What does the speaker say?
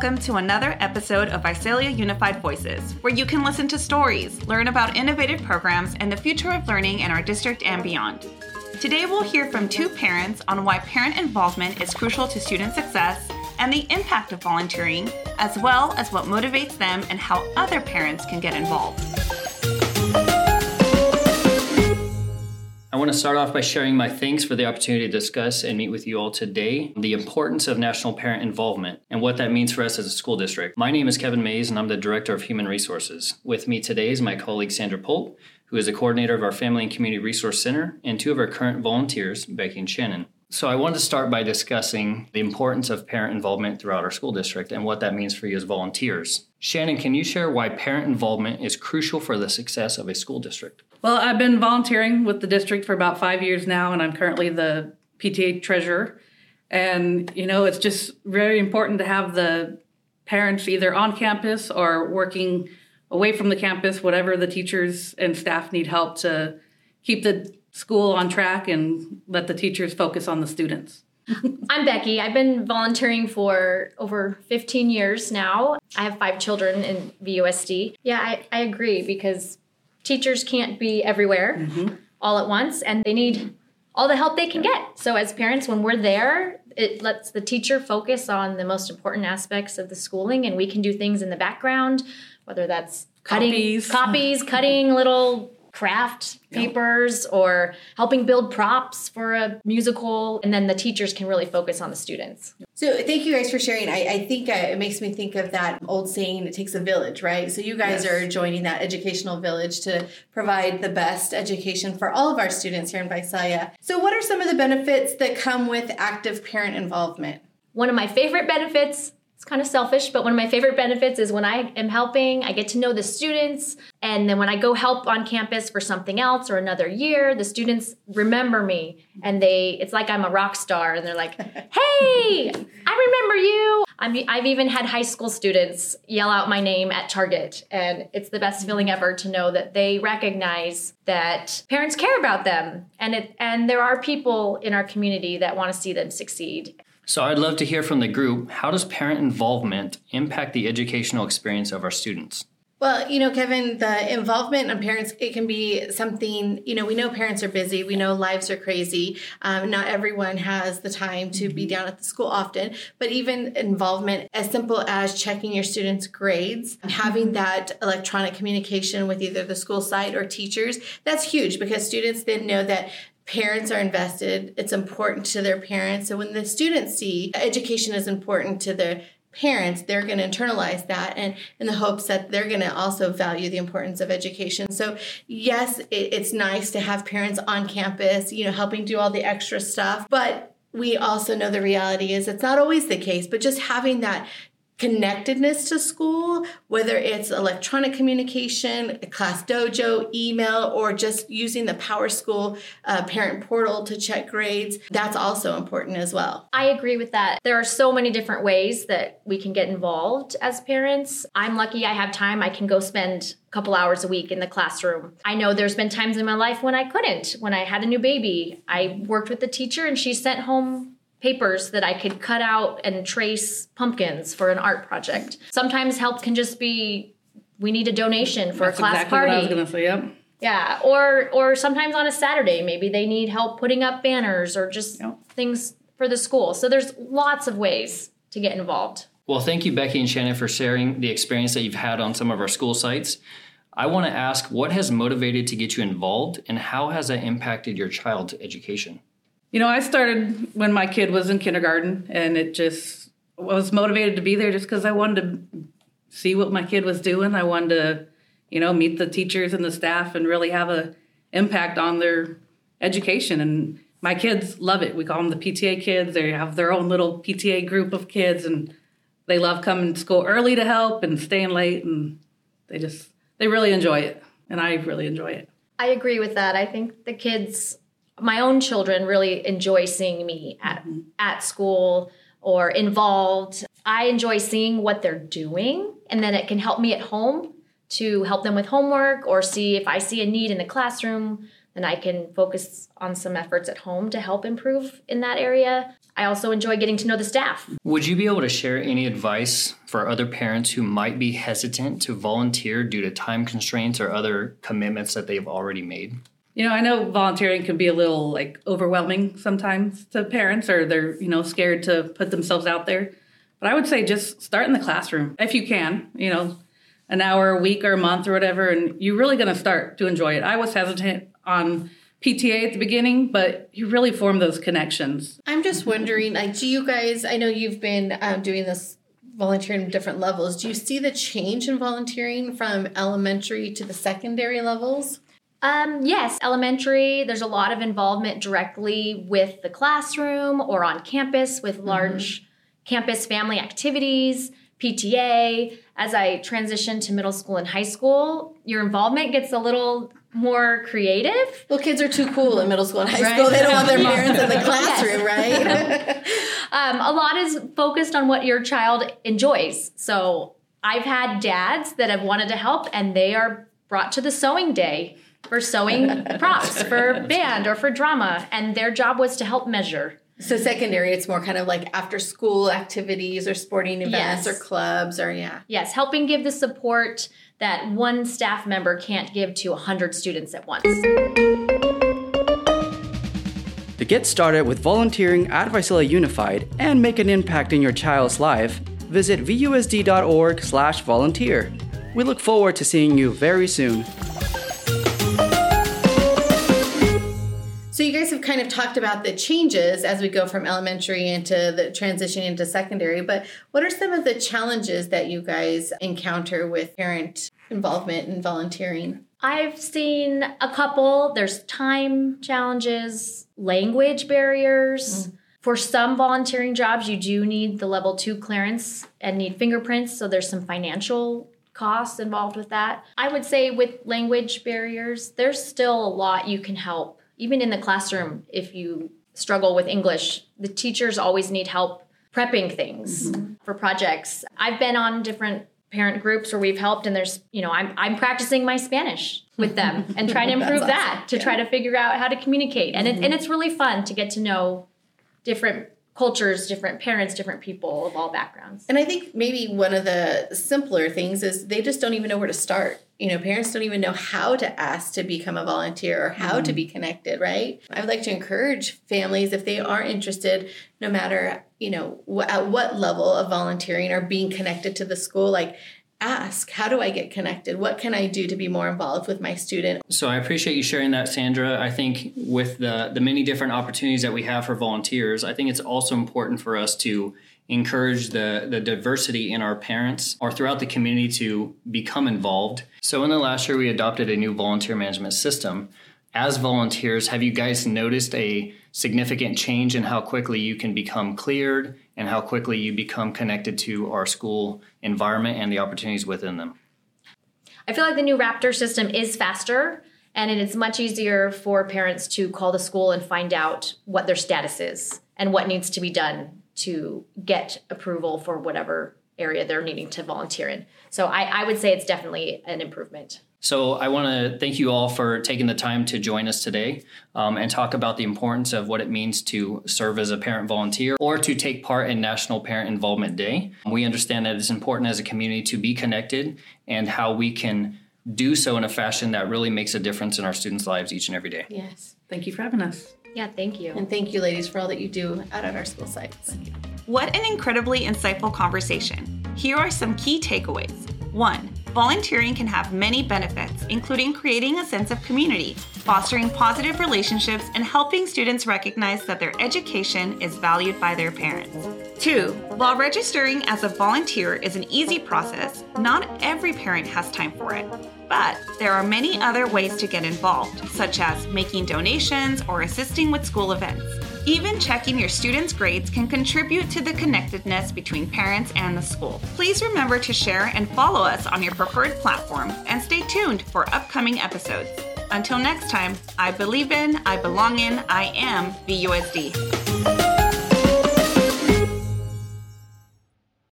welcome to another episode of Visalia Unified Voices, where you can listen to stories, learn about innovative programs, and the future of learning in our district and beyond. Today we'll hear from two parents on why parent involvement is crucial to student success and the impact of volunteering, as well as what motivates them and how other parents can get involved. I want to start off by sharing my thanks for the opportunity to discuss and meet with you all today the importance of national parent involvement and what that means for us as a school district. My name is Kevin Mays, and I'm the Director of Human Resources. With me today is my colleague Sandra Polt, who is the coordinator of our Family and Community Resource Center, and two of our current volunteers, Becky and Shannon. So I wanted to start by discussing the importance of parent involvement throughout our school district and what that means for you as volunteers. Shannon, can you share why parent involvement is crucial for the success of a school district? Well, I've been volunteering with the district for about 5 years now, and I'm currently the PTA treasurer. And, you know, it's just very important to have the parents either on campus or working away from the campus, whatever the teachers and staff need help to keep the school on track and let the teachers focus on the students. I'm Becky. I've been volunteering for over 15 years now. I have 5 children in VUSD. Yeah, I agree, because teachers can't be everywhere all at once, and they need all the help they can get. So as parents, when we're there, it lets the teacher focus on the most important aspects of the schooling, and we can do things in the background, whether that's cutting little craft papers or helping build props for a musical, and then the teachers can really focus on the students. So thank you guys for sharing. I think it makes me think of that old saying, it takes a village, right? So you guys are joining that educational village to provide the best education for all of our students here in Visalia. So what are some of the benefits that come with active parent involvement? One of my favorite benefits, it's kind of selfish, but one of my favorite benefits is when I am helping, I get to know the students. And then when I go help on campus for something else or another year, the students remember me. And it's like I'm a rock star. And they're like, hey, I remember you. I've even had high school students yell out my name at Target. And it's the best feeling ever to know that they recognize that parents care about them. And there are people in our community that want to see them succeed. So I'd love to hear from the group, how does parent involvement impact the educational experience of our students? Well, you know, Kevin, the involvement of parents, it can be something, you know, we know parents are busy. We know lives are crazy. Not everyone has the time to be down at the school often, but even involvement as simple as checking your students' grades, having that electronic communication with either the school site or teachers, that's huge, because students then know that parents are invested. It's important to their parents. So when the students see education is important to their parents, they're going to internalize that, and in the hopes that they're going to also value the importance of education. So yes, it's nice to have parents on campus, you know, helping do all the extra stuff. But we also know the reality is it's not always the case, but just having that connectedness to school, whether it's electronic communication, Class Dojo, email, or just using the PowerSchool parent portal to check grades, that's also important as well. I agree with that. There are so many different ways that we can get involved as parents. I'm lucky I have time. I can go spend a couple hours a week in the classroom. I know there's been times in my life when I couldn't. When I had a new baby, I worked with the teacher and she sent home papers that I could cut out and trace pumpkins for an art project. Sometimes help can just be, we need a donation for a class party. That's exactly what I was going to say, yeah. Or sometimes on a Saturday, maybe they need help putting up banners or just things for the school. So there's lots of ways to get involved. Well, thank you, Becky and Shannon, for sharing the experience that you've had on some of our school sites. I want to ask, what has motivated to get you involved, and how has that impacted your child's education? You know, I started when my kid was in kindergarten, and it just was motivated to be there just because I wanted to see what my kid was doing. I wanted to, you know, meet the teachers and the staff and really have an impact on their education. And my kids love it. We call them the PTA kids. They have their own little PTA group of kids, and they love coming to school early to help and staying late. And they really enjoy it. And I really enjoy it. I agree with that. I think the kids, my own children, really enjoy seeing me at school or involved. I enjoy seeing what they're doing, and then it can help me at home to help them with homework, or see if I see a need in the classroom, and I can focus on some efforts at home to help improve in that area. I also enjoy getting to know the staff. Would you be able to share any advice for other parents who might be hesitant to volunteer due to time constraints or other commitments that they've already made? You know, I know volunteering can be a little overwhelming sometimes to parents, or they're, scared to put themselves out there. But I would say just start in the classroom if you can, an hour a week or a month or whatever, and you're really going to start to enjoy it. I was hesitant on PTA at the beginning, but you really form those connections. I'm just wondering, do you guys, I know you've been doing this volunteering at different levels. Do you see the change in volunteering from elementary to the secondary levels? Yes, elementary, there's a lot of involvement directly with the classroom or on campus with large campus family activities, PTA. As I transition to middle school and high school, your involvement gets a little more creative. Well, kids are too cool in middle school and high school. They don't want their parents in the classroom, right? A lot is focused on what your child enjoys. So I've had dads that have wanted to help, and they are brought to the sewing day for sewing props for band or for drama. And their job was to help measure. So secondary, it's more kind of after school activities or sporting events or clubs or Yes, helping give the support that one staff member can't give to 100 students at once. To get started with volunteering at Visalia Unified and make an impact in your child's life, visit VUSD.org/volunteer. We look forward to seeing you very soon. So you guys have kind of talked about the changes as we go from elementary into the transition into secondary, but what are some of the challenges that you guys encounter with parent involvement and volunteering? I've seen a couple. There's time challenges, language barriers. For some volunteering jobs, you do need the level 2 clearance and need fingerprints, so there's some financial costs involved with that. I would say with language barriers, there's still a lot you can help. Even in the classroom, if you struggle with English, the teachers always need help prepping things for projects. I've been on different parent groups where we've helped, and there's, I'm practicing my Spanish with them and trying to improve that to try to figure out how to communicate. And it's really fun to get to know different cultures, different parents, different people of all backgrounds. And I think maybe one of the simpler things is they just don't even know where to start. Parents don't even know how to ask to become a volunteer or how to be connected, right? I would like to encourage families, if they are interested, no matter, at what level of volunteering or being connected to the school, ask, how do I get connected? What can I do to be more involved with my student? So I appreciate you sharing that, Sandra. I think with the many different opportunities that we have for volunteers, I think it's also important for us to encourage the diversity in our parents or throughout the community to become involved. So in the last year, we adopted a new volunteer management system. As volunteers, have you guys noticed a significant change in how quickly you can become cleared and how quickly you become connected to our school environment and the opportunities within them? I feel like the new Raptor system is faster, and it's much easier for parents to call the school and find out what their status is and what needs to be done to get approval for whatever area they're needing to volunteer in. So I would say it's definitely an improvement. So I want to thank you all for taking the time to join us today and talk about the importance of what it means to serve as a parent volunteer or to take part in National Parent Involvement Day. We understand that it's important as a community to be connected and how we can do so in a fashion that really makes a difference in our students' lives each and every day. Yes. Thank you for having us. Yeah, thank you. And thank you, ladies, for all that you do out at our school sites. What an incredibly insightful conversation. Here are some key takeaways. 1. Volunteering can have many benefits, including creating a sense of community, fostering positive relationships, and helping students recognize that their education is valued by their parents. 2. While registering as a volunteer is an easy process, not every parent has time for it. But there are many other ways to get involved, such as making donations or assisting with school events. Even checking your students' grades can contribute to the connectedness between parents and the school. Please remember to share and follow us on your preferred platform and stay tuned for upcoming episodes. Until next time, I believe in, I belong in, I am VUSD.